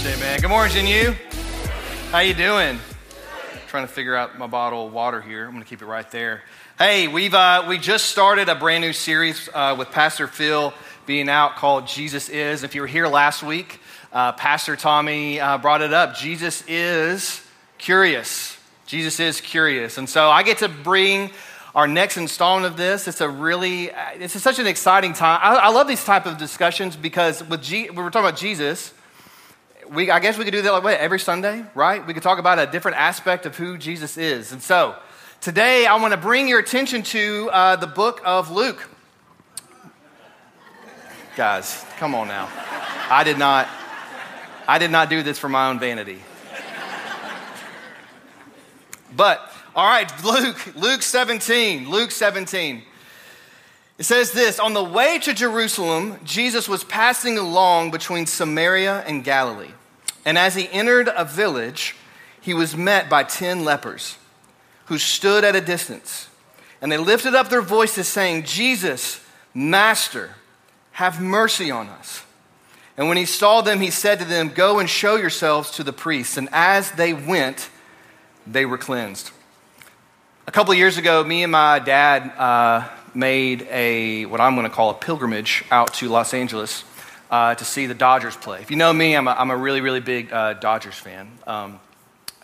Appreciate it, man. Good morning, Jinyu. How you doing? Trying to figure out my bottle of water here. I'm going to keep it right there. Hey, we just started a brand new series with Pastor Phil being out called Jesus Is. If you were here last week, Pastor Tommy brought it up. Jesus is curious. Jesus is curious. And so I get to bring our next installment of this. It's such an exciting time. I love these type of discussions because we're talking about Jesus. I guess we could do that every Sunday, right? We could talk about a different aspect of who Jesus is. And so today I want to bring your attention to the book of Luke. Guys, come on now. I did not do this for my own vanity. But, all right, Luke 17. It says this, on the way to Jerusalem, Jesus was passing along between Samaria and Galilee. And as he entered a village, he was met by 10 lepers who stood at a distance. And they lifted up their voices saying, Jesus, Master, have mercy on us. And when he saw them, he said to them, go and show yourselves to the priests. And as they went, they were cleansed. A couple of years ago, me and my dad made what I'm going to call a pilgrimage out to Los Angeles to see the Dodgers play. If you know me, I'm a really, really big Dodgers fan.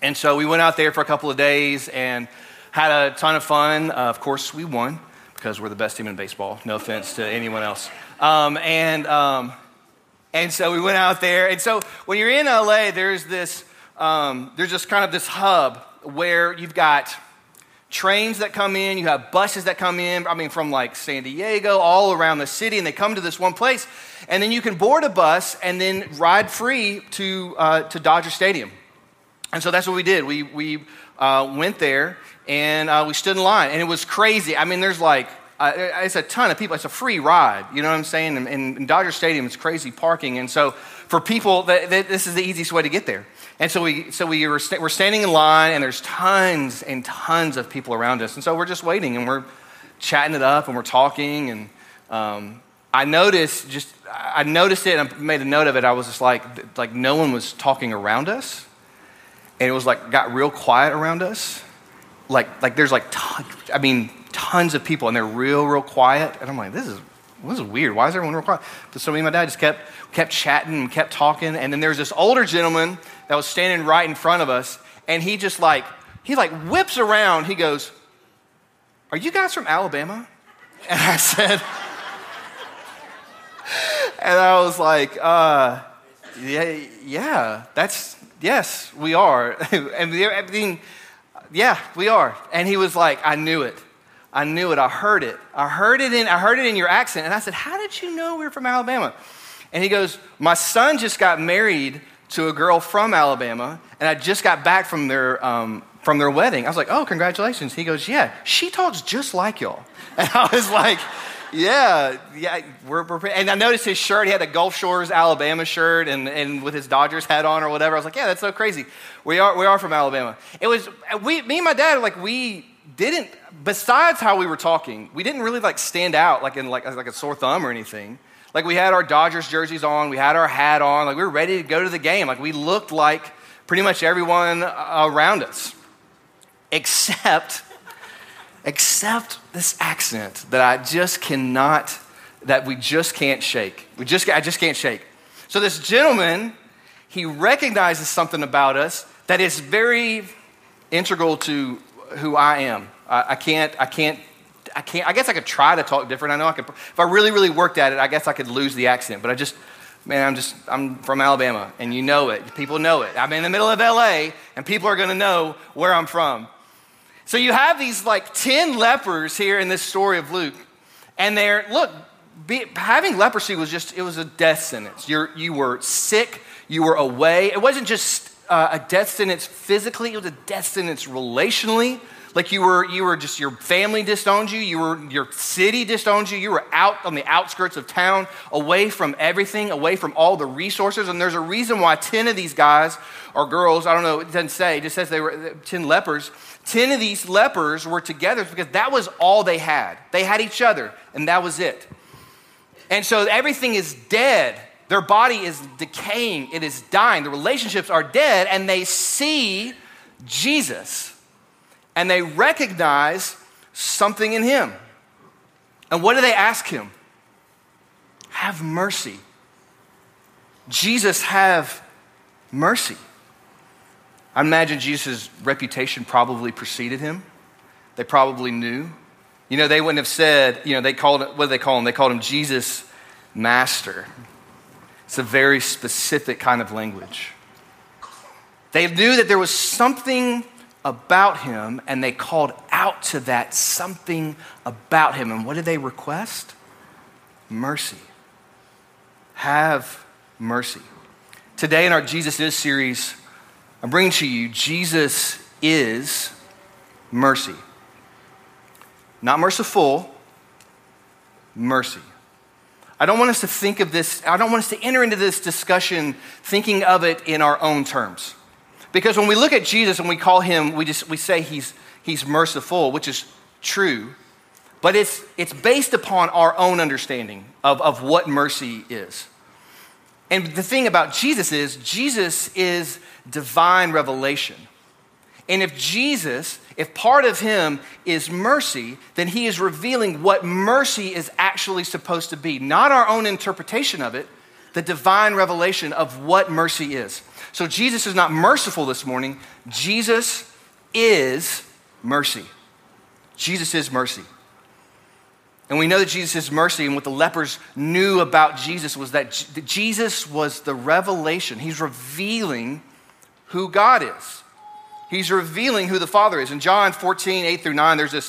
And so we went out there for a couple of days and had a ton of fun. Of course, we won because we're the best team in baseball. No offense to anyone else. And so we went out there. And so when you're in LA, there's just kind of this hub where you've got trains that come in, you have buses that come in, I mean, from like San Diego, all around the city, and they come to this one place, and then you can board a bus and then ride free to Dodger Stadium. And so that's what we did. We went there, and we stood in line, and it was crazy. I mean, there's like, it's a ton of people. It's a free ride, you know what I'm saying? And Dodger Stadium, it's crazy parking, and so for people, this is the easiest way to get there. And so we're standing in line, and there's tons and tons of people around us. And so we're just waiting, and we're chatting it up, and we're talking. And I noticed it, and I made a note of it. I was just like no one was talking around us, and it was like got real quiet around us. Like there's like tons of people, and they're real quiet. And I'm like, this is weird. Why is everyone real quiet? But so me and my dad just kept chatting and kept talking. And then there's this older gentleman that was standing right in front of us, and he just he whips around. He goes, are you guys from Alabama? And I said, and I was like, yeah, yes, we are. And I mean, yeah, we are. And he was like, I knew it. I heard it in your accent. And I said, how did you know we were from Alabama? And he goes, my son just got married to a girl from Alabama, and I just got back from their wedding. I was like, oh, congratulations. He goes, yeah, she talks just like y'all. And I was like, yeah. And I noticed his shirt. He had a Gulf Shores, Alabama shirt, and with his Dodgers hat on or whatever. I was like, yeah, that's so crazy. We are from Alabama. It was me and my dad. Like we didn't. Besides how we were talking, we didn't really stand out like a sore thumb or anything. Like we had our Dodgers jerseys on, we had our hat on, we were ready to go to the game. We looked like pretty much everyone around us, except this accent that we just can't shake. I just can't shake. So this gentleman, he recognizes something about us that is very integral to who I am. I guess I could try to talk different. I know I could. If I really, really worked at it, I guess I could lose the accent. But I'm from Alabama, and you know it. People know it. I'm in the middle of LA, and people are going to know where I'm from. So you have these 10 lepers here in this story of Luke, and having leprosy was a death sentence. You were sick. You were away. It wasn't just a death sentence physically. It was a death sentence relationally. You were just, your family disowned you. Your city disowned you. You were out on the outskirts of town, away from everything, away from all the resources. And there's a reason why 10 of these guys or girls, I don't know, it doesn't say, it just says they were 10 lepers. 10 of these lepers were together because that was all they had. They had each other, and that was it. And so everything is dead Their body is decaying, it is dying, the relationships are dead, and they see Jesus and they recognize something in him. And what do they ask him? Have mercy. Jesus, have mercy. I imagine Jesus' reputation probably preceded him. They probably knew. You know, they wouldn't have said, you know, they called, what did they call him? They called him Jesus Master. It's a very specific kind of language. They knew that there was something about him, and they called out to that something about him. And what did they request? Mercy. Have mercy. Today in our Jesus Is series, I'm bringing to you Jesus is mercy. Not merciful, mercy. I don't want us to think of this, I don't want us to enter into this discussion thinking of it in our own terms. Because when we look at Jesus and we call him, we say he's merciful, which is true, but it's based upon our own understanding of what mercy is. And the thing about Jesus is divine revelation. And if part of him is mercy, then he is revealing what mercy is actually supposed to be. Not our own interpretation of it, the divine revelation of what mercy is. So Jesus is not merciful this morning. Jesus is mercy. Jesus is mercy. And we know that Jesus is mercy, and what the lepers knew about Jesus was that Jesus was the revelation. He's revealing who God is. He's revealing who the Father is. In John 14, 8 through 9, this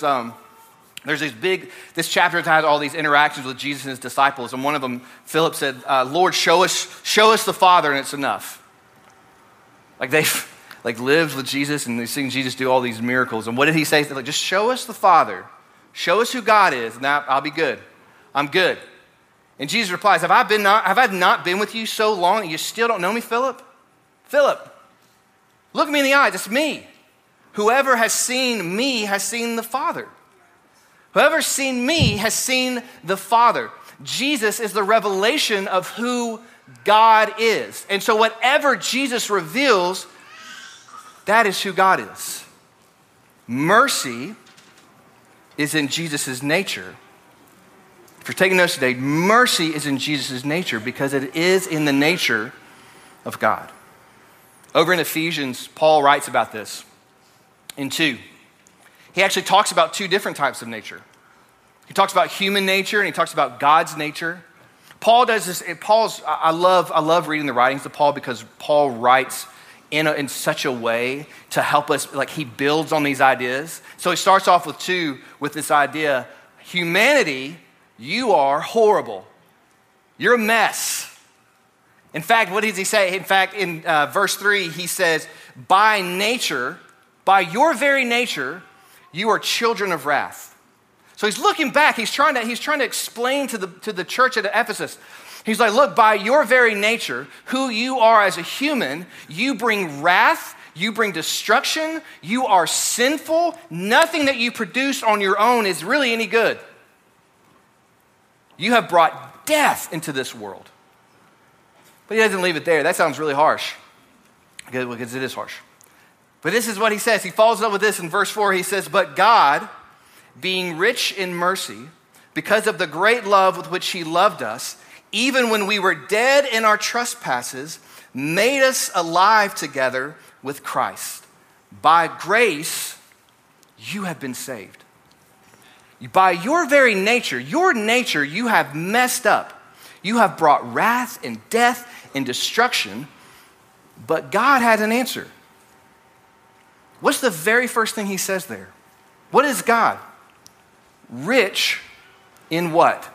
chapter that has all these interactions with Jesus and his disciples. And one of them, Philip said, Lord, show us the Father, and it's enough. Like they've lived with Jesus and they've seen Jesus do all these miracles. And what did he say? Like, just show us the Father. Show us who God is, and I'll be good. I'm good. And Jesus replies, have I not been with you so long and you still don't know me, Philip? Philip. Look me in the eyes, it's me. Whoever has seen me has seen the Father. Whoever's seen me has seen the Father. Jesus is the revelation of who God is. And so whatever Jesus reveals, that is who God is. Mercy is in Jesus' nature. If you're taking notes today, mercy is in Jesus' nature because it is in the nature of God. Over in Ephesians, Paul writes about this in 2. He actually talks about two different types of nature. He talks about human nature and he talks about God's nature. Paul does this. I love reading the writings of Paul because Paul writes in such a way to help us, like he builds on these ideas. So he starts off with 2 with this idea, humanity, you are horrible. You're a mess. In fact, what does he say? In fact, in verse 3, he says, by nature, by your very nature, you are children of wrath. So he's looking back. He's trying to explain to the church at Ephesus. He's like, look, by your very nature, who you are as a human, you bring wrath, you bring destruction, you are sinful. Nothing that you produce on your own is really any good. You have brought death into this world. But he doesn't leave it there. That sounds really harsh. Good, because it is harsh. But this is what he says. He follows up with this in verse 4. He says, but God, being rich in mercy, because of the great love with which he loved us, even when we were dead in our trespasses, made us alive together with Christ. By grace, you have been saved. By your very nature, you have messed up. You have brought wrath and death and destruction, but God has an answer. What's the very first thing he says there? What is God? Rich in what?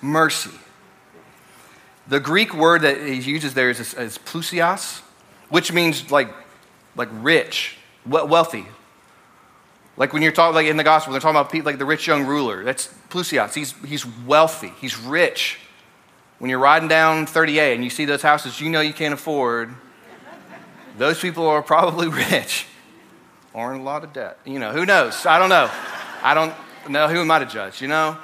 Mercy. The Greek word that he uses there is plousios, which means like rich, wealthy. Like when you're talking, like in the gospel, they're talking about people, like the rich young ruler. That's plousios. He's wealthy. He's rich. When you're riding down 38 and you see those houses you know you can't afford, those people are probably rich or in a lot of debt. You know, who knows? I don't know. I don't know. Who am I to judge, you know?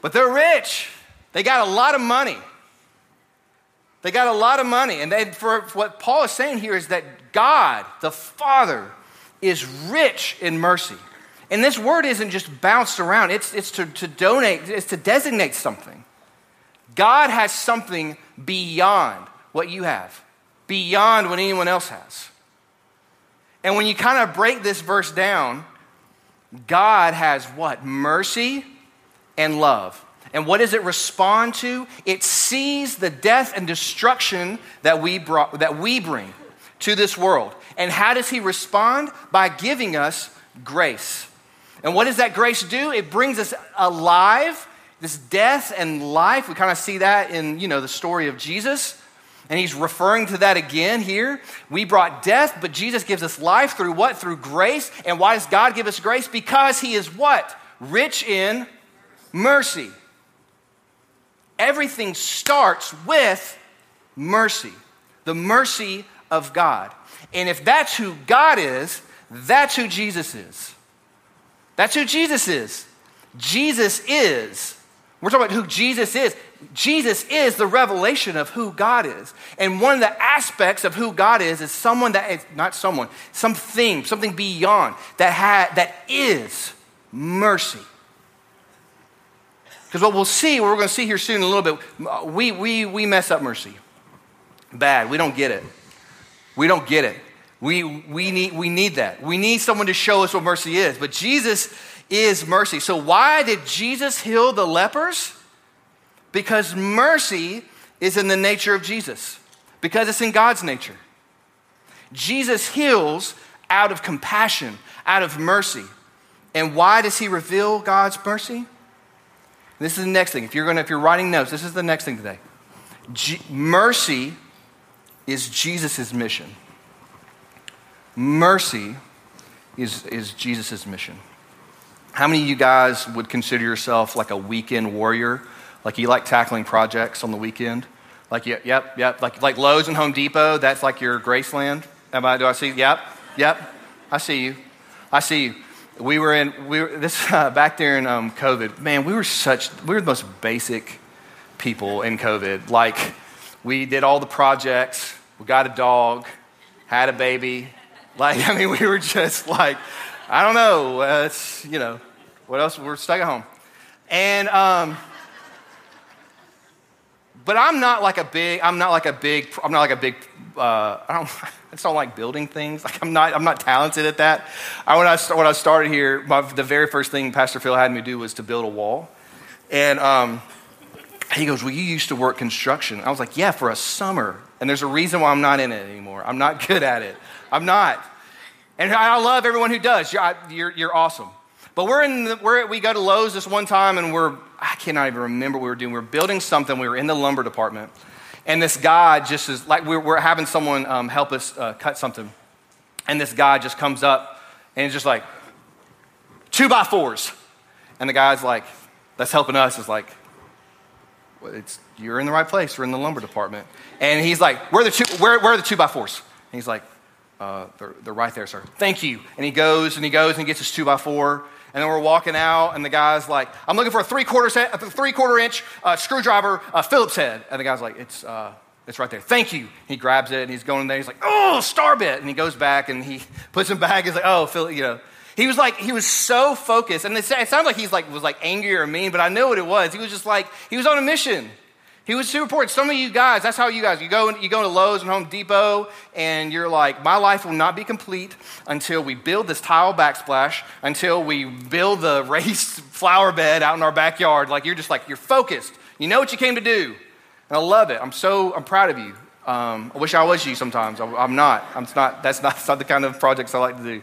But they're rich. They got a lot of money. They got a lot of money. And for what Paul is saying here is that God, the Father, is rich in mercy. And this word isn't just bounced around. It's to donate. It's to designate something. God has something beyond what you have, beyond what anyone else has. And when you kind of break this verse down, God has what? Mercy and love. And what does it respond to? It sees the death and destruction that we bring to this world. And how does he respond? By giving us grace. And what does that grace do? It brings us alive, this death and life. We kind of see that in, the story of Jesus. And he's referring to that again here. We brought death, but Jesus gives us life through what? Through grace. And why does God give us grace? Because he is what? Rich in mercy. Everything starts with mercy, the mercy of God. And if that's who God is, that's who Jesus is. That's who Jesus is. Jesus is. We're talking about who Jesus is. Jesus is the revelation of who God is. And one of the aspects of who God is someone that is, not someone, something, something beyond that is mercy. Because what we're going to see here soon in a little bit, we mess up mercy. Bad. We don't get it. We need that. We need someone to show us what mercy is. But Jesus is mercy. So why did Jesus heal the lepers? Because mercy is in the nature of Jesus. Because it's in God's nature. Jesus heals out of compassion, out of mercy. And why does he reveal God's mercy? This is the next thing. If you're writing notes, this is the next thing today. Mercy is Jesus' mission. Mercy is Jesus' mission. How many of you guys would consider yourself like a weekend warrior? Like you like tackling projects on the weekend? Like, yep. Like Lowe's and Home Depot, that's like your Graceland. Do I see? Yep. I see you. We were back there in COVID. Man, we were the most basic people in COVID. Like, we did all the projects. We got a dog, had a baby. Like, I mean, we were just like, I don't know. It's, what else? We're stuck at home. And, but I just don't like building things. Like I'm not talented at that. When I started here, the very first thing Pastor Phil had me do was to build a wall. And he goes, well, you used to work construction. I was like, yeah, for a summer. And there's a reason why I'm not in it anymore. I'm not good at it. I'm not. And I love everyone who does. You're awesome. But we go to Lowe's this one time, and I cannot even remember what we were doing. We were building something. We were in the lumber department. And this guy just is like, we're having someone help us cut something. And this guy just comes up and is just like, 2x4s. And the guy's like, that's helping us, is like, well, you're in the right place. We're in the lumber department. And he's like, where are the 2x4s? And he's like, they're right there, sir. Thank you. And he goes and gets his 2x4. And then we're walking out, and the guy's like, I'm looking for a three-quarter inch screwdriver, Phillips head. And the guy's like, it's right there. Thank you. He grabs it, and he's going in there. He's like, oh, star bit. And he goes back, and he puts him back. He's like, oh, Phil. He was so focused. And it sounded like he was angry or mean, but I knew what it was. He was just like, he was on a mission. He was super important. Some of you guys, that's how you go to Lowe's and Home Depot, and you're like, my life will not be complete until we build this tile backsplash, until we build the raised flower bed out in our backyard. Like you're focused. You know what you came to do, and I love it. I'm proud of you. I wish I was you sometimes. I'm not. That's not the kind of projects I like to do.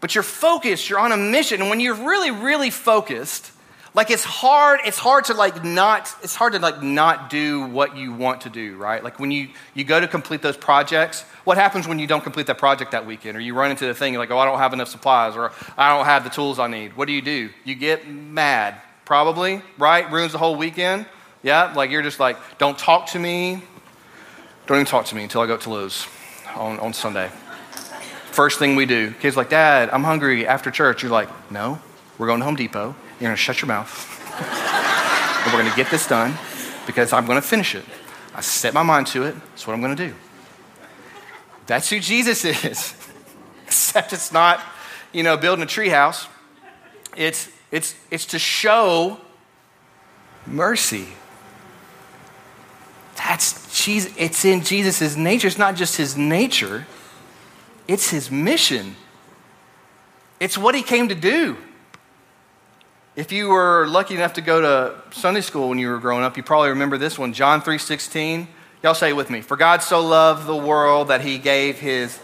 But you're focused. You're on a mission, and when you're really, really focused. Like it's hard to not do what you want to do, right? Like when you go to complete those projects, what happens when you don't complete that project that weekend, or you run into the thing, you're like, oh, I don't have enough supplies, or I don't have the tools I need. What do? You get mad, probably, right? Ruins the whole weekend. Yeah, like you're just like, don't talk to me. Don't even talk to me until I go up to Lowe's on Sunday. First thing we do. Kids like, Dad, I'm hungry after church. You're like, no, we're going to Home Depot. You're going to shut your mouth, and we're going to get this done because I'm going to finish it. I set my mind to it. That's what I'm going to do. That's who Jesus is. Except it's not, you know, building a treehouse. It's to show mercy. That's Jesus. It's in Jesus' nature. It's not just his nature. It's his mission. It's what he came to do. If you were lucky enough to go to Sunday school when you were growing up, you probably remember this one, John 3:16. Y'all say it with me. For God so loved the world that he gave his,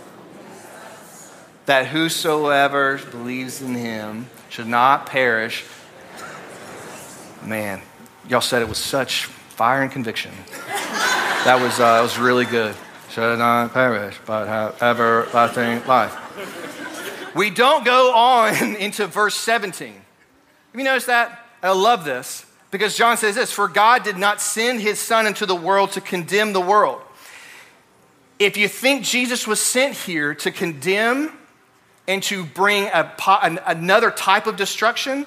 that whosoever believes in him should not perish. Man, y'all said it with such fire and conviction. That was really good. Should not perish, but have everlasting life. We don't go on into verse 17. Have you noticed that? I love this because John says this, for God did not send his son into the world to condemn the world. If you think Jesus was sent here to condemn and to bring another type of destruction,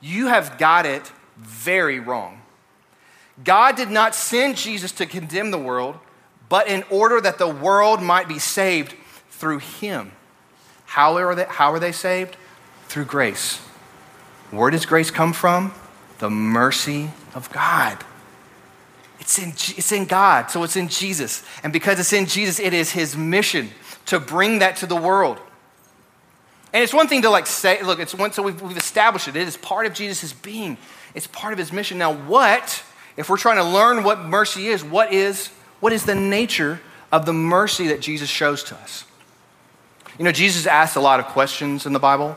you have got it very wrong. God did not send Jesus to condemn the world, but in order that the world might be saved through him. How are they saved? Through grace. Where does grace come from? The mercy of God. It's in God, so it's in Jesus. And because it's in Jesus, it is his mission to bring that to the world. And it's one thing to like say, look, it's one, so we've established it. It is part of Jesus' being. It's part of his mission. Now what, if we're trying to learn what mercy is, what is the nature of the mercy that Jesus shows to us? You know, Jesus asked a lot of questions in the Bible.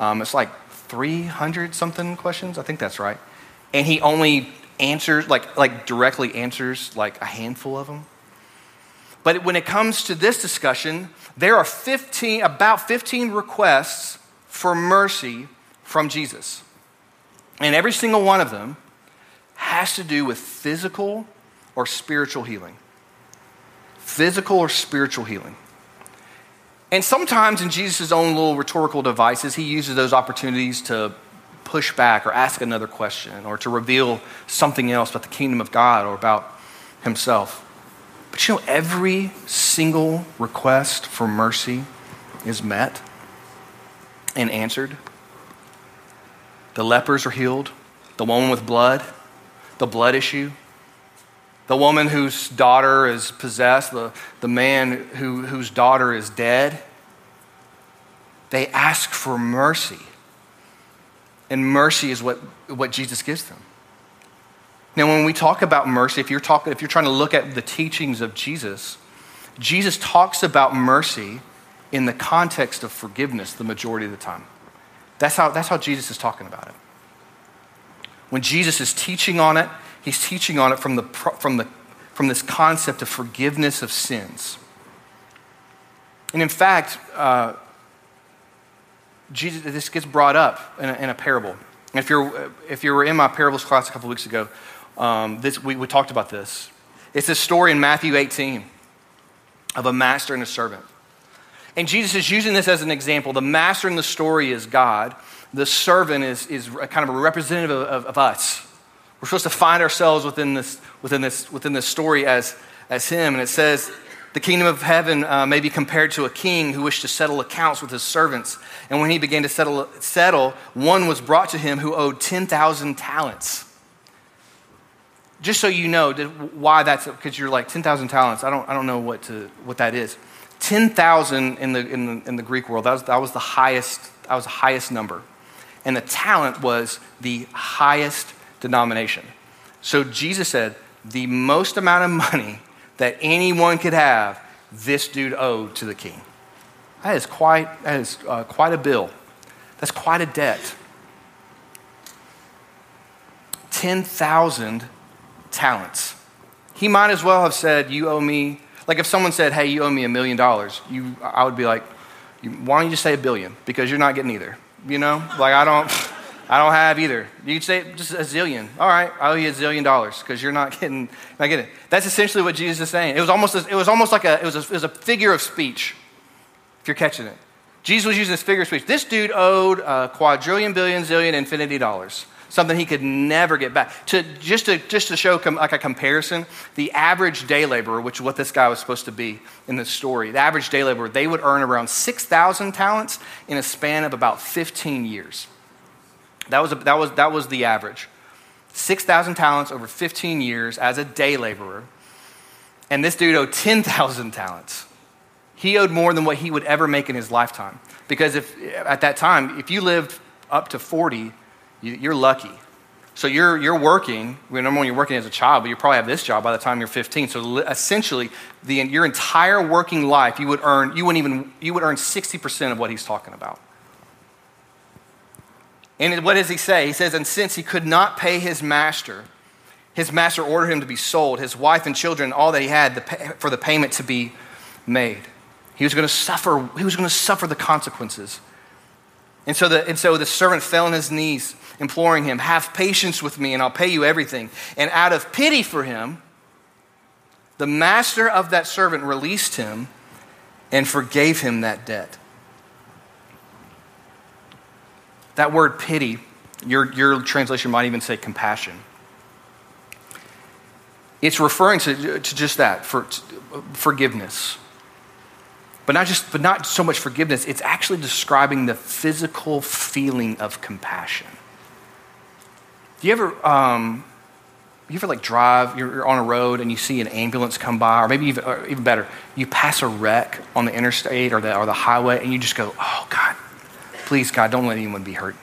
It's like 300 something questions. I think that's right. And he only answers, like directly answers like a handful of them. But when it comes to this discussion, there are about 15 requests for mercy from Jesus. And every single one of them has to do with physical or spiritual healing. Physical or spiritual healing. And sometimes in Jesus' own little rhetorical devices, he uses those opportunities to push back or ask another question or to reveal something else about the kingdom of God or about himself. But you know, every single request for mercy is met and answered. The lepers are healed. The woman with blood, the blood issue. The woman whose daughter is possessed, the man whose daughter is dead, they ask for mercy. And mercy is what Jesus gives them. Now, when we talk about mercy, if you're trying to look at the teachings of Jesus, Jesus talks about mercy in the context of forgiveness the majority of the time. That's how Jesus is talking about it. When Jesus is teaching on it, he's teaching on it from this concept of forgiveness of sins. And in fact, Jesus, this gets brought up in a parable. And if you were in my parables class a couple weeks ago, we talked about this. It's this story in Matthew 18 of a master and a servant. And Jesus is using this as an example. The master in the story is God. The servant is kind of a representative of us. We're supposed to find ourselves within this story as him. And it says, the kingdom of heaven may be compared to a king who wished to settle accounts with his servants. And when he began to settle, one was brought to him who owed 10,000 talents. Just so you know why that's, because you're like 10,000 talents. I don't know what that is. 10,000 in the Greek world. That was the highest number, and the talent was the highest denomination. So Jesus said, the most amount of money that anyone could have, this dude owed to the king. That is quite a bill. That's quite a debt. 10,000 talents. He might as well have said, you owe me, like if someone said, hey, you owe me $1 million, I would be like, why don't you just say $1 billion? Because you're not getting either. You know, like I don't have either. You could say just a zillion. All right, I owe you $1 zillion because you're not getting it. That's essentially what Jesus is saying. It was almost like a figure of speech, if you're catching it. Jesus was using this figure of speech. This dude owed a quadrillion, billion, zillion, infinity dollars. something he could never get back. Just to show like a comparison, the average day laborer, which is what this guy was supposed to be in this story, the average day laborer, they would earn around 6,000 talents in a span of about 15 years. That was the average. 6,000 talents over 15 years as a day laborer. And this dude owed 10,000 talents. He owed more than what he would ever make in his lifetime. Because at that time, if you lived up to 40, you're lucky. So you're working, remember when you're working as a child, but you probably have this job by the time you're 15. So essentially, your entire working life, you would earn 60% of what he's talking about. And what does he say? He says, and since he could not pay his master ordered him to be sold, his wife and children, all that he had for the payment to be made. He was going to suffer the consequences. And so the servant fell on his knees, imploring him, have patience with me and I'll pay you everything. And out of pity for him, the master of that servant released him and forgave him that debt. That word pity, your translation might even say compassion. It's referring to just that, forgiveness. But not so much forgiveness, it's actually describing the physical feeling of compassion. Do you ever like drive, you're on a road and you see an ambulance come by, or maybe even better, you pass a wreck on the interstate or the highway and you just go, oh God, please God, don't let anyone be hurt.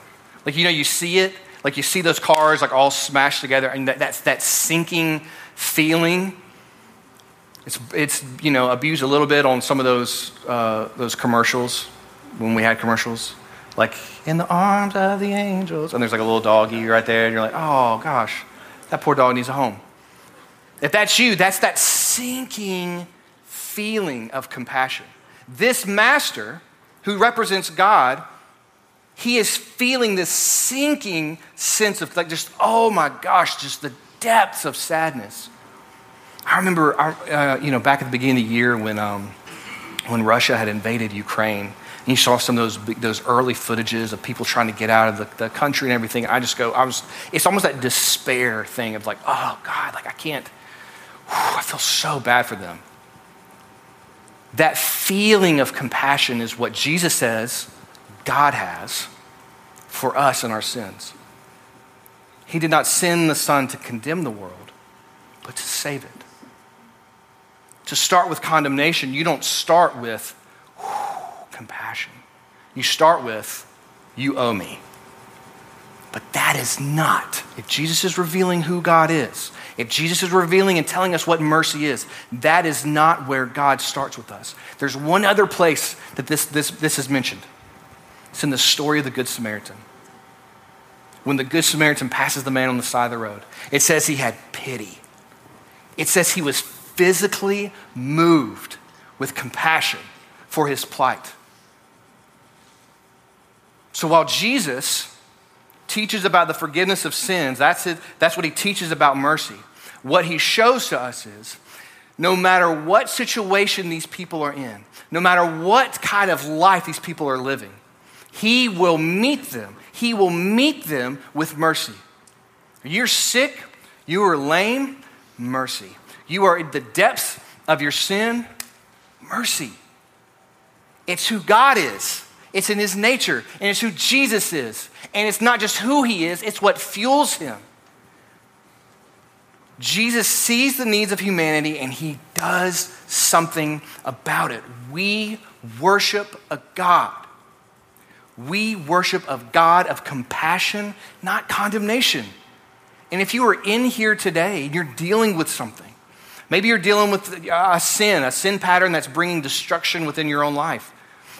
Like, you know, you see it, like you see those cars like all smashed together and that's that sinking feeling. It's you know, abused a little bit on some of those commercials, when we had commercials, like in the arms of the angels, and there's like a little doggy right there, and you're like, oh gosh, that poor dog needs a home. If that's you, that's that sinking feeling of compassion. This master, who represents God, he is feeling this sinking sense of like just, oh my gosh, just the depths of sadness. I remember, back at the beginning of the year when Russia had invaded Ukraine, and you saw some of those early footages of people trying to get out of the country and everything. It's almost that despair thing of like, oh God, like I can't. I feel so bad for them. That feeling of compassion is what Jesus says God has for us in our sins. He did not send the Son to condemn the world, but to save it. To start with condemnation, you don't start with compassion. You start with, you owe me. But that is not, if Jesus is revealing who God is, if Jesus is revealing and telling us what mercy is, that is not where God starts with us. There's one other place that this is mentioned. It's in the story of the Good Samaritan. When the Good Samaritan passes the man on the side of the road, it says he had pity. It says he was physically moved with compassion for his plight. So while Jesus teaches about the forgiveness of sins, that's what he teaches about mercy. What he shows to us is, no matter what situation these people are in, no matter what kind of life these people are living, he will meet them. He will meet them with mercy. You're sick, you are lame, mercy. You are in the depths of your sin, mercy. It's who God is. It's in his nature, and it's who Jesus is. And it's not just who he is, it's what fuels him. Jesus sees the needs of humanity, and he does something about it. We worship a God. We worship a God of compassion, not condemnation. And if you are in here today, and you're dealing with something, maybe you're dealing with a sin pattern that's bringing destruction within your own life.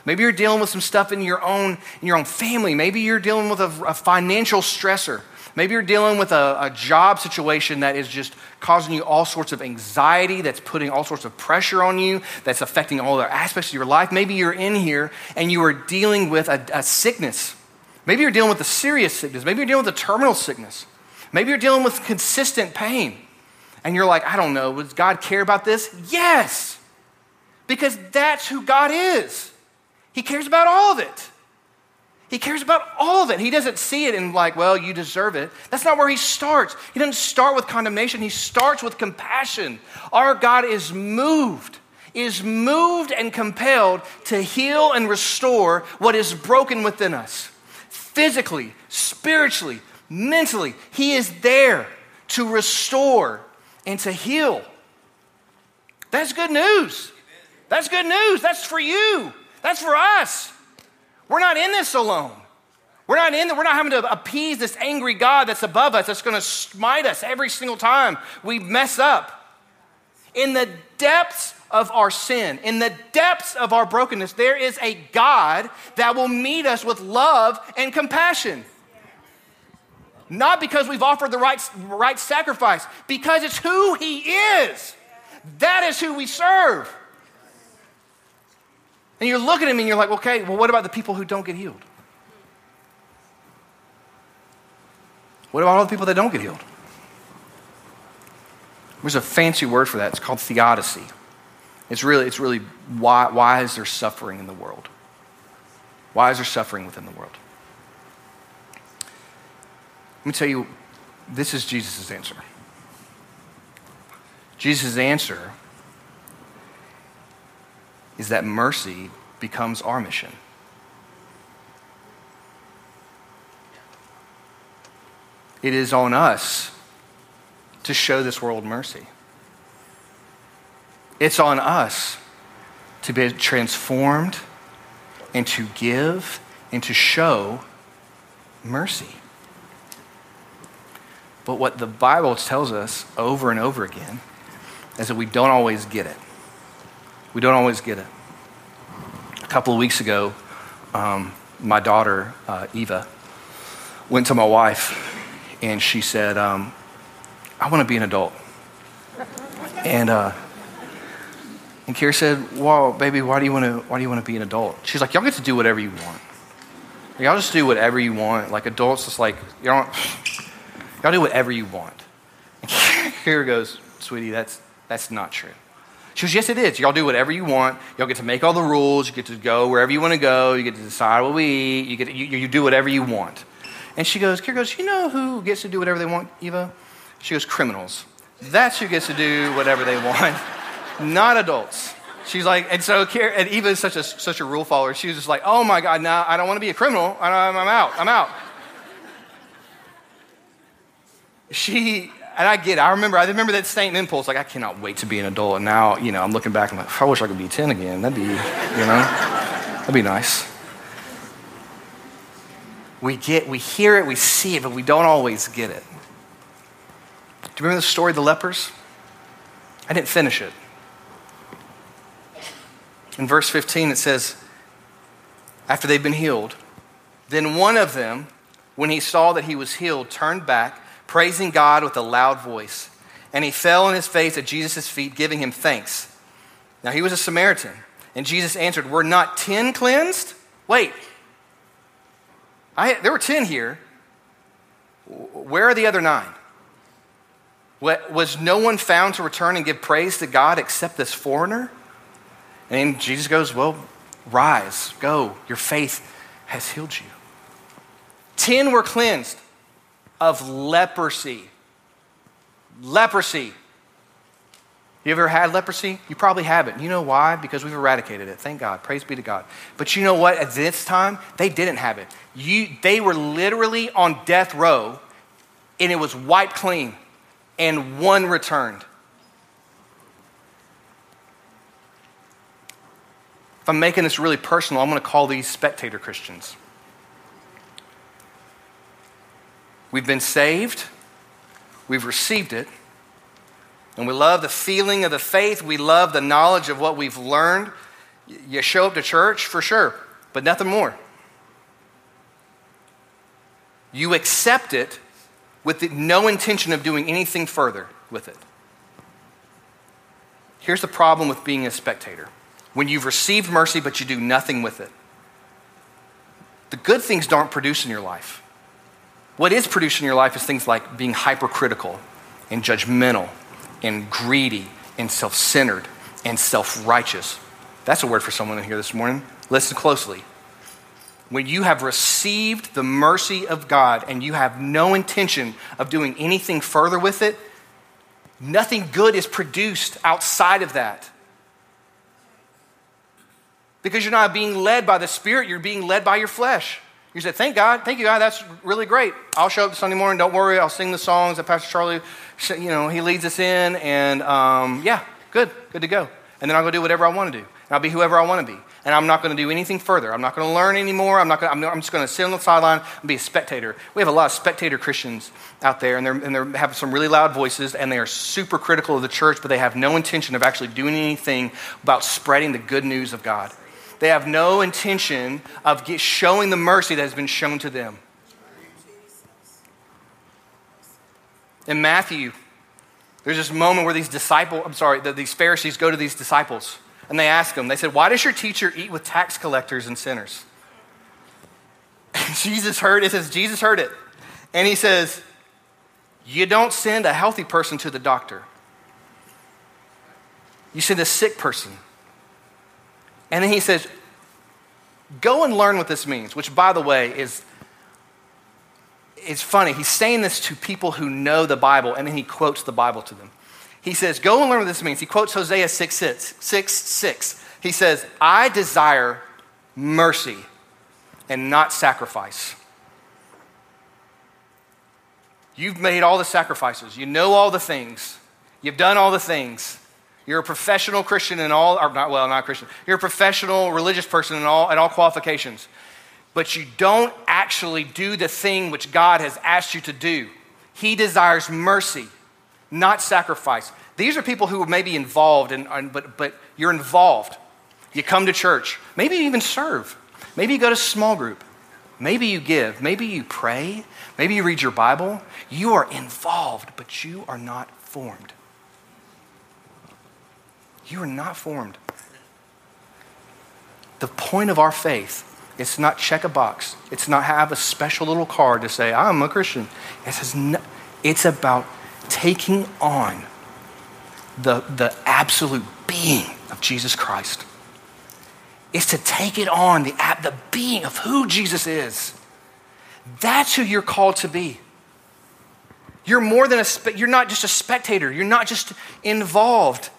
Maybe you're dealing with some stuff in your own family. Maybe you're dealing with a financial stressor. Maybe you're dealing with a job situation that is just causing you all sorts of anxiety, that's putting all sorts of pressure on you, that's affecting all other aspects of your life. Maybe you're in here and you are dealing with a sickness. Maybe you're dealing with a serious sickness. Maybe you're dealing with a terminal sickness. Maybe you're dealing with consistent pain. And you're like, I don't know, does God care about this? Yes, because that's who God is. He cares about all of it. He cares about all of it. He doesn't see it in like, well, you deserve it. That's not where he starts. He doesn't start with condemnation. He starts with compassion. Our God is moved and compelled to heal and restore what is broken within us. Physically, spiritually, mentally, he is there to restore and to heal. That's good news. That's good news. That's for you. That's for us. We're not in this alone. We're not having to appease this angry God that's above us, that's going to smite us every single time we mess up. In the depths of our sin, in the depths of our brokenness, there is a God that will meet us with love and compassion. Not because we've offered the right sacrifice, because it's who he is. That is who we serve. And you're looking at me and you're like, okay, well, what about the people who don't get healed? What about all the people that don't get healed? There's a fancy word for that. It's called theodicy. It's really why is there suffering in the world? Why is there suffering within the world? Let me tell you, this is Jesus' answer. Jesus' answer is that mercy becomes our mission. It is on us to show this world mercy. It's on us to be transformed and to give and to show mercy. But what the Bible tells us over and over again is that we don't always get it. We don't always get it. A couple of weeks ago, my daughter, Eva, went to my wife and she said, I want to be an adult. And Kira said, "Well, baby, why do you want to be an adult?" She's like, "Y'all get to do whatever you want. Like, y'all just do whatever you want. Like adults, it's like y'all do whatever you want." And Kira goes, "Sweetie, that's not true." She goes, "Yes, it is. Y'all do whatever you want. Y'all get to make all the rules. You get to go wherever you want to go. You get to decide what we eat. You do whatever you want." And she goes, Kira goes, "You know who gets to do whatever they want, Eva?" She goes, "Criminals. That's who gets to do whatever they want." Not adults. She's like, and so Kira, and Eva is such a rule follower. She was just like, "Oh my God, nah, I don't want to be a criminal. I'm out. I remember that same impulse, like I cannot wait to be an adult. And now, I'm looking back, I'm like, I wish I could be 10 again. That'd be nice. We hear it, we see it, but we don't always get it. Do you remember the story of the lepers? I didn't finish it. In verse 15, it says, after they've been healed, then one of them, when he saw that he was healed, turned back, praising God with a loud voice. And he fell on his face at Jesus' feet, giving him thanks. Now he was a Samaritan. And Jesus answered, "Were not 10 cleansed?" Wait, there were 10 here. Where are the other 9? Was no one found to return and give praise to God except this foreigner? And Jesus goes, "Well, rise, go. Your faith has healed you." 10 were cleansed of leprosy. Leprosy. You ever had leprosy? You probably haven't. You know why? Because we've eradicated it. Thank God. Praise be to God. But you know what? At this time, they didn't have it. They were literally on death row, and it was wiped clean, and one returned. If I'm making this really personal, I'm going to call these spectator Christians. We've been saved, we've received it, and we love the feeling of the faith, we love the knowledge of what we've learned. You show up to church, for sure, but nothing more. You accept it with no intention of doing anything further with it. Here's the problem with being a spectator. When you've received mercy, but you do nothing with it. The good things don't produce in your life. What is produced in your life is things like being hypercritical and judgmental and greedy and self-centered and self-righteous. That's a word for someone in here this morning. Listen closely. when you have received the mercy of God and you have no intention of doing anything further with it, nothing good is produced outside of that. Because you're not being led by the Spirit, you're being led by your flesh. You say, thank you God, that's really great. I'll show up Sunday morning, don't worry, I'll sing the songs that Pastor Charlie, he leads us in, and good to go. And then I'll go do whatever I want to do. And I'll be whoever I want to be. And I'm not going to do anything further. I'm not going to learn anymore. I'm just going to sit on the sideline and be a spectator. We have a lot of spectator Christians out there, and they have some really loud voices, and they are super critical of the church, but they have no intention of actually doing anything about spreading the good news of God. They have no intention of showing the mercy that has been shown to them. In Matthew, there's this moment where these Pharisees go to these disciples, and they ask him, they said, why does your teacher eat with tax collectors and sinners? And Jesus heard it. And he says, you don't send a healthy person to the doctor. You send a sick person. And then he says, go and learn what this means, which, by the way, is funny. He's saying this to people who know the Bible, and then he quotes the Bible to them. He says, go and learn what this means. He quotes Hosea 6:6. He says, I desire mercy and not sacrifice. You've made all the sacrifices. You know all the things. You've done all the things. You're a professional Christian You're a professional religious person in all qualifications. But you don't actually do the thing which God has asked you to do. He desires mercy, not sacrifice. These are people who may be involved, but you're involved. You come to church. Maybe you even serve. Maybe you go to small group. Maybe you give. Maybe you pray. Maybe you read your Bible. You are involved, but you are not formed. You are not formed. The point of our faith is to not check a box. It's not have a special little card to say, I'm a Christian. It's about taking on the absolute being of Jesus Christ. It's to take it on, the being of who Jesus is. That's who you're called to be. You're more than you're not just a spectator. You're not just involved.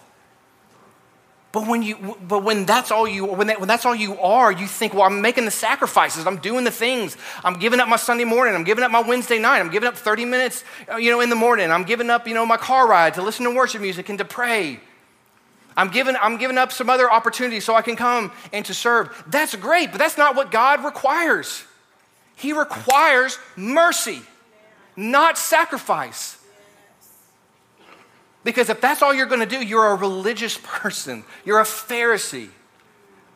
But when that's all you are, you think, well, I'm making the sacrifices. I'm doing the things. I'm giving up my Sunday morning. I'm giving up my Wednesday night. I'm giving up 30 minutes, in the morning. I'm giving up, my car ride to listen to worship music and to pray. I'm giving up some other opportunities so I can come and to serve. That's great, but that's not what God requires. He requires mercy, not sacrifice. Because if that's all you're going to do, you're a religious person. You're a Pharisee.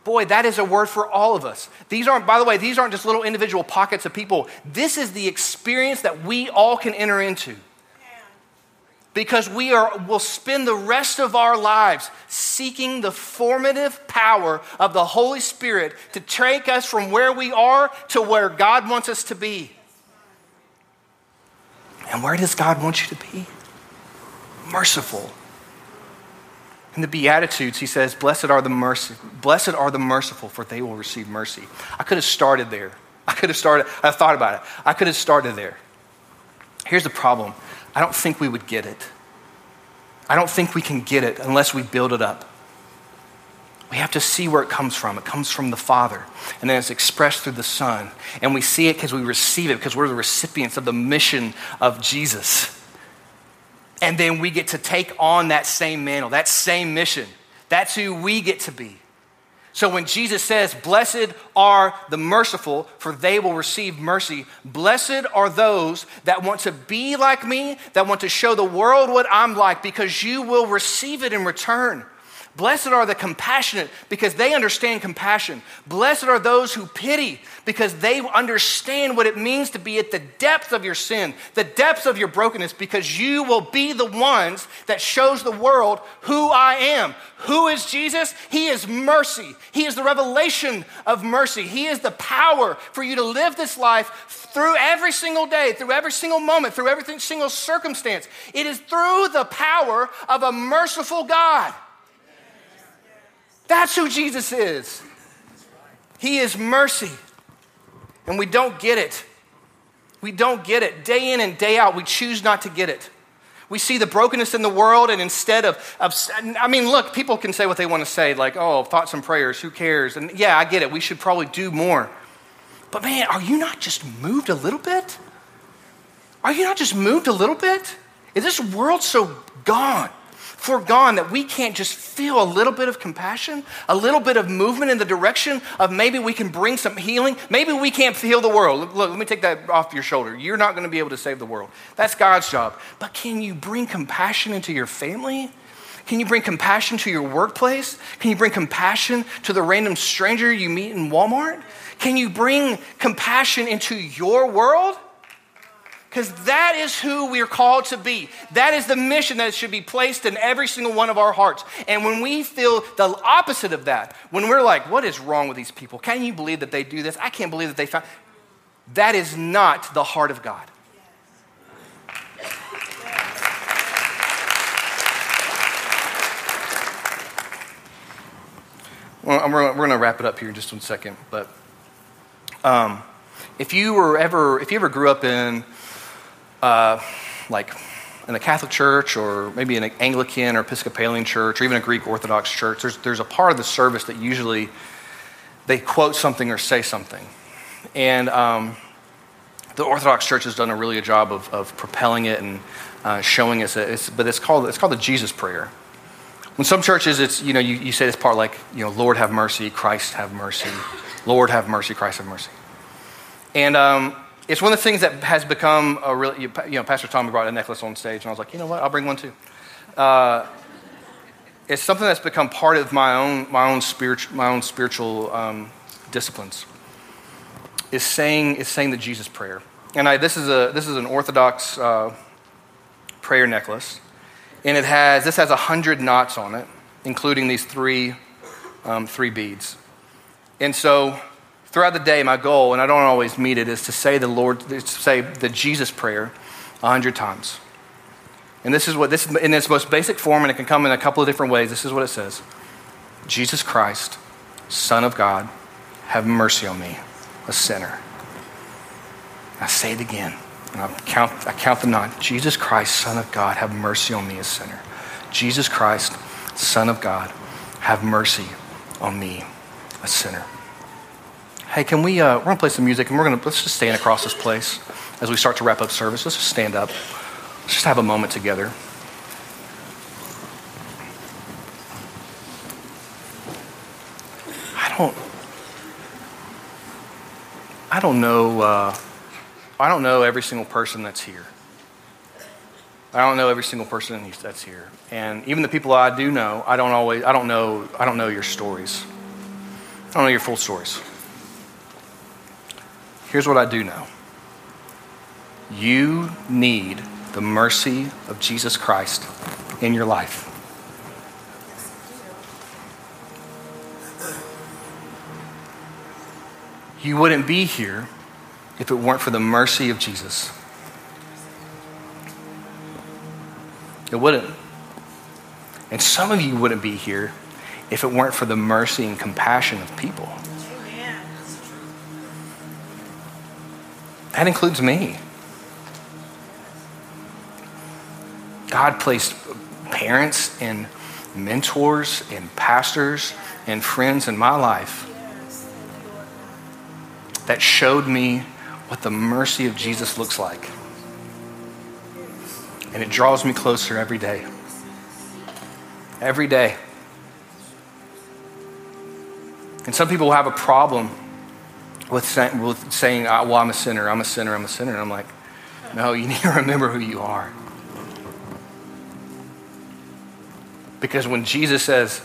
Boy, that is a word for all of us. These aren't just little individual pockets of people. This is the experience that we all can enter into. Because we'll spend the rest of our lives seeking the formative power of the Holy Spirit to take us from where we are to where God wants us to be. And where does God want you to be? Merciful. In the Beatitudes, he says, Blessed are the merciful, for they will receive mercy. I could have started there. I thought about it. I could have started there. Here's the problem. I don't think we would get it. I don't think we can get it unless we build it up. We have to see where it comes from. It comes from the Father, and then it's expressed through the Son. And we see it because we receive it, because we're the recipients of the mission of Jesus. And then we get to take on that same mantle, that same mission. That's who we get to be. So when Jesus says, blessed are the merciful, for they will receive mercy. Blessed are those that want to be like me, that want to show the world what I'm like, because you will receive it in return. Blessed are the compassionate, because they understand compassion. Blessed are those who pity, because they understand what it means to be at the depth of your sin, the depths of your brokenness, because you will be the ones that shows the world who I am. Who is Jesus? He is mercy. He is the revelation of mercy. He is the power for you to live this life through every single day, through every single moment, through every single circumstance. It is through the power of a merciful God. That's who Jesus is. He is mercy. And we don't get it. We don't get it. Day in and day out, we choose not to get it. We see the brokenness in the world, and instead of I mean, look, people can say what they want to say, like, oh, thoughts and prayers, who cares? And yeah, I get it. We should probably do more. But man, are you not just moved a little bit? Are you not just moved a little bit? Is this world so gone, forgone, that we can't just feel a little bit of compassion, a little bit of movement in the direction of maybe we can bring some healing? Maybe we can't heal the world. Look, let me take that off your shoulder. You're not going to be able to save the world. That's God's job. But can you bring compassion into your family? Can you bring compassion to your workplace? Can you bring compassion to the random stranger you meet in Walmart? Can you bring compassion into your world? Because that is who we are called to be. That is the mission that should be placed in every single one of our hearts. And when we feel the opposite of that, when we're like, what is wrong with these people? Can you believe that they do this? I can't believe that they found... That is not the heart of God. Well, we're going to wrap it up here in just one second. But if you ever grew up in... like in the Catholic Church, or maybe an Anglican or Episcopalian church, or even a Greek Orthodox church, there's a part of the service that usually they quote something or say something. And the Orthodox Church has done a really good job of propelling it and showing us it. But it's called the Jesus Prayer. In some churches, it's you say this part like, Lord have mercy, Christ have mercy, Lord have mercy, Christ have mercy, and. It's one of the things that has become a really, Pastor Tommy brought a necklace on stage, and I was like, you know what, I'll bring one too. It's something that's become part of my own spiritual disciplines. Is saying the Jesus Prayer, and this is an Orthodox prayer necklace, and this has 100 knots on it, including these three beads, and so. Throughout the day, my goal, and I don't always meet it, is to say the Jesus Prayer 100 times. And this is in its most basic form, and it can come in a couple of different ways. This is what it says: Jesus Christ, Son of God, have mercy on me, a sinner. I say it again, and I count the nine. Jesus Christ, Son of God, have mercy on me, a sinner. Jesus Christ, Son of God, have mercy on me, a sinner. Hey, can we? We're gonna play some music, and let's just stand across this place as we start to wrap up service. Let's just stand up. Let's just have a moment together. I don't know. I don't know every single person that's here. I don't know every single person that's here, and even the people I do know, I don't know your stories. I don't know your full stories. Here's what I do know. You need the mercy of Jesus Christ in your life. You wouldn't be here if it weren't for the mercy of Jesus. It wouldn't. And some of you wouldn't be here if it weren't for the mercy and compassion of people. That includes me. God placed parents and mentors and pastors and friends in my life that showed me what the mercy of Jesus looks like. And it draws me closer every day. Every day. And some people have a problem with saying, well, I'm a sinner, I'm a sinner, I'm a sinner. And I'm like, no, you need to remember who you are. Because when Jesus says,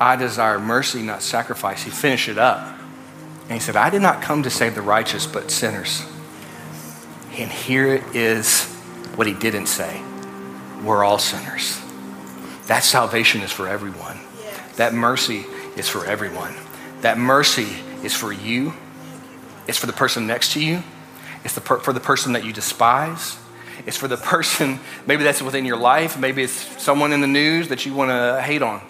I desire mercy, not sacrifice, he finished it up. And he said, I did not come to save the righteous, but sinners. And here is what he didn't say. We're all sinners. That salvation is for everyone. Yes. That mercy is for everyone. That mercy is for you. It's for the person next to you. It's for the person that you despise. It's for the person, maybe that's within your life. Maybe it's someone in the news that you want to hate on.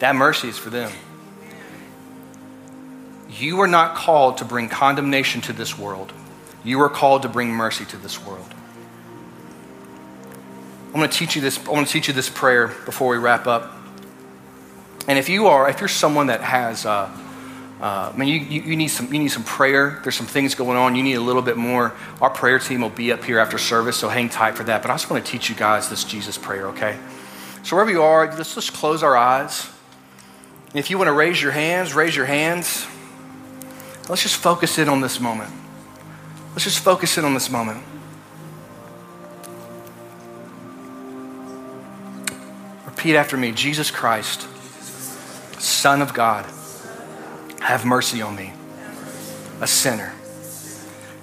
That mercy is for them. You are not called to bring condemnation to this world. You are called to bring mercy to this world. I'm going to teach you this. I want to teach you this prayer before we wrap up. And if you're someone that has, you need some prayer. There's some things going on. You need a little bit more. Our prayer team will be up here after service, so hang tight for that. But I just want to teach you guys this Jesus prayer, okay? So wherever you are, let's just close our eyes. And if you want to raise your hands, raise your hands. Let's just focus in on this moment. Let's just focus in on this moment. Repeat after me. Jesus Christ, Son of God, have mercy on me, a sinner.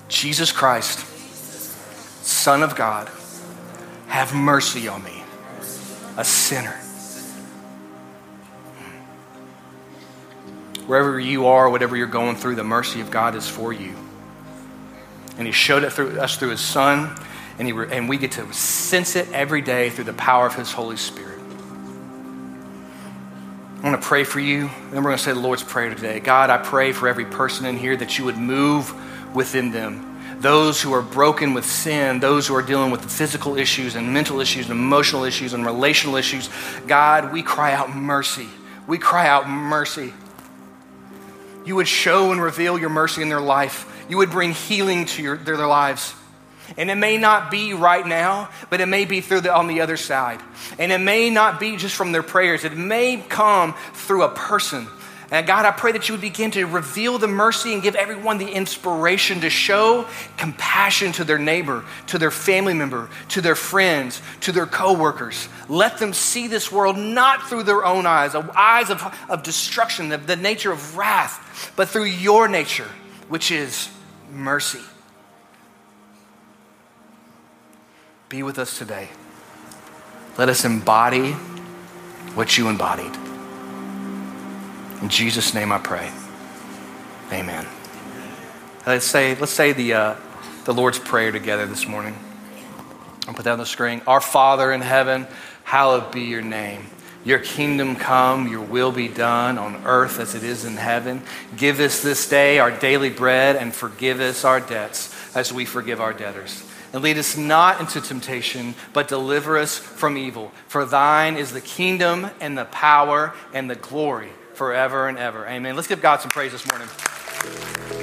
Jesus Christ, Son of God, have mercy on me, a sinner. Wherever you are, whatever you're going through, the mercy of God is for you. And he showed it through us through his Son, and we get to sense it every day through the power of his Holy Spirit. I'm going to pray for you, and we're going to say the Lord's Prayer today. God, I pray for every person in here that you would move within them. Those who are broken with sin, those who are dealing with physical issues and mental issues and emotional issues and relational issues. God, we cry out mercy. We cry out mercy. You would show and reveal your mercy in their life. You would bring healing to their lives. And it may not be right now, but it may be on the other side. And it may not be just from their prayers. It may come through a person. And God, I pray that you would begin to reveal the mercy and give everyone the inspiration to show compassion to their neighbor, to their family member, to their friends, to their coworkers. Let them see this world not through their own eyes of destruction, of the nature of wrath, but through your nature, which is mercy. Be with us today. Let us embody what you embodied. In Jesus' name I pray. Amen. Let's say the Lord's Prayer together this morning. I'll put that on the screen. Our Father in heaven, hallowed be your name. Your kingdom come, your will be done on earth as it is in heaven. Give us this day our daily bread and forgive us our debts as we forgive our debtors. And lead us not into temptation, but deliver us from evil. For thine is the kingdom and the power and the glory forever and ever. Amen. Let's give God some praise this morning.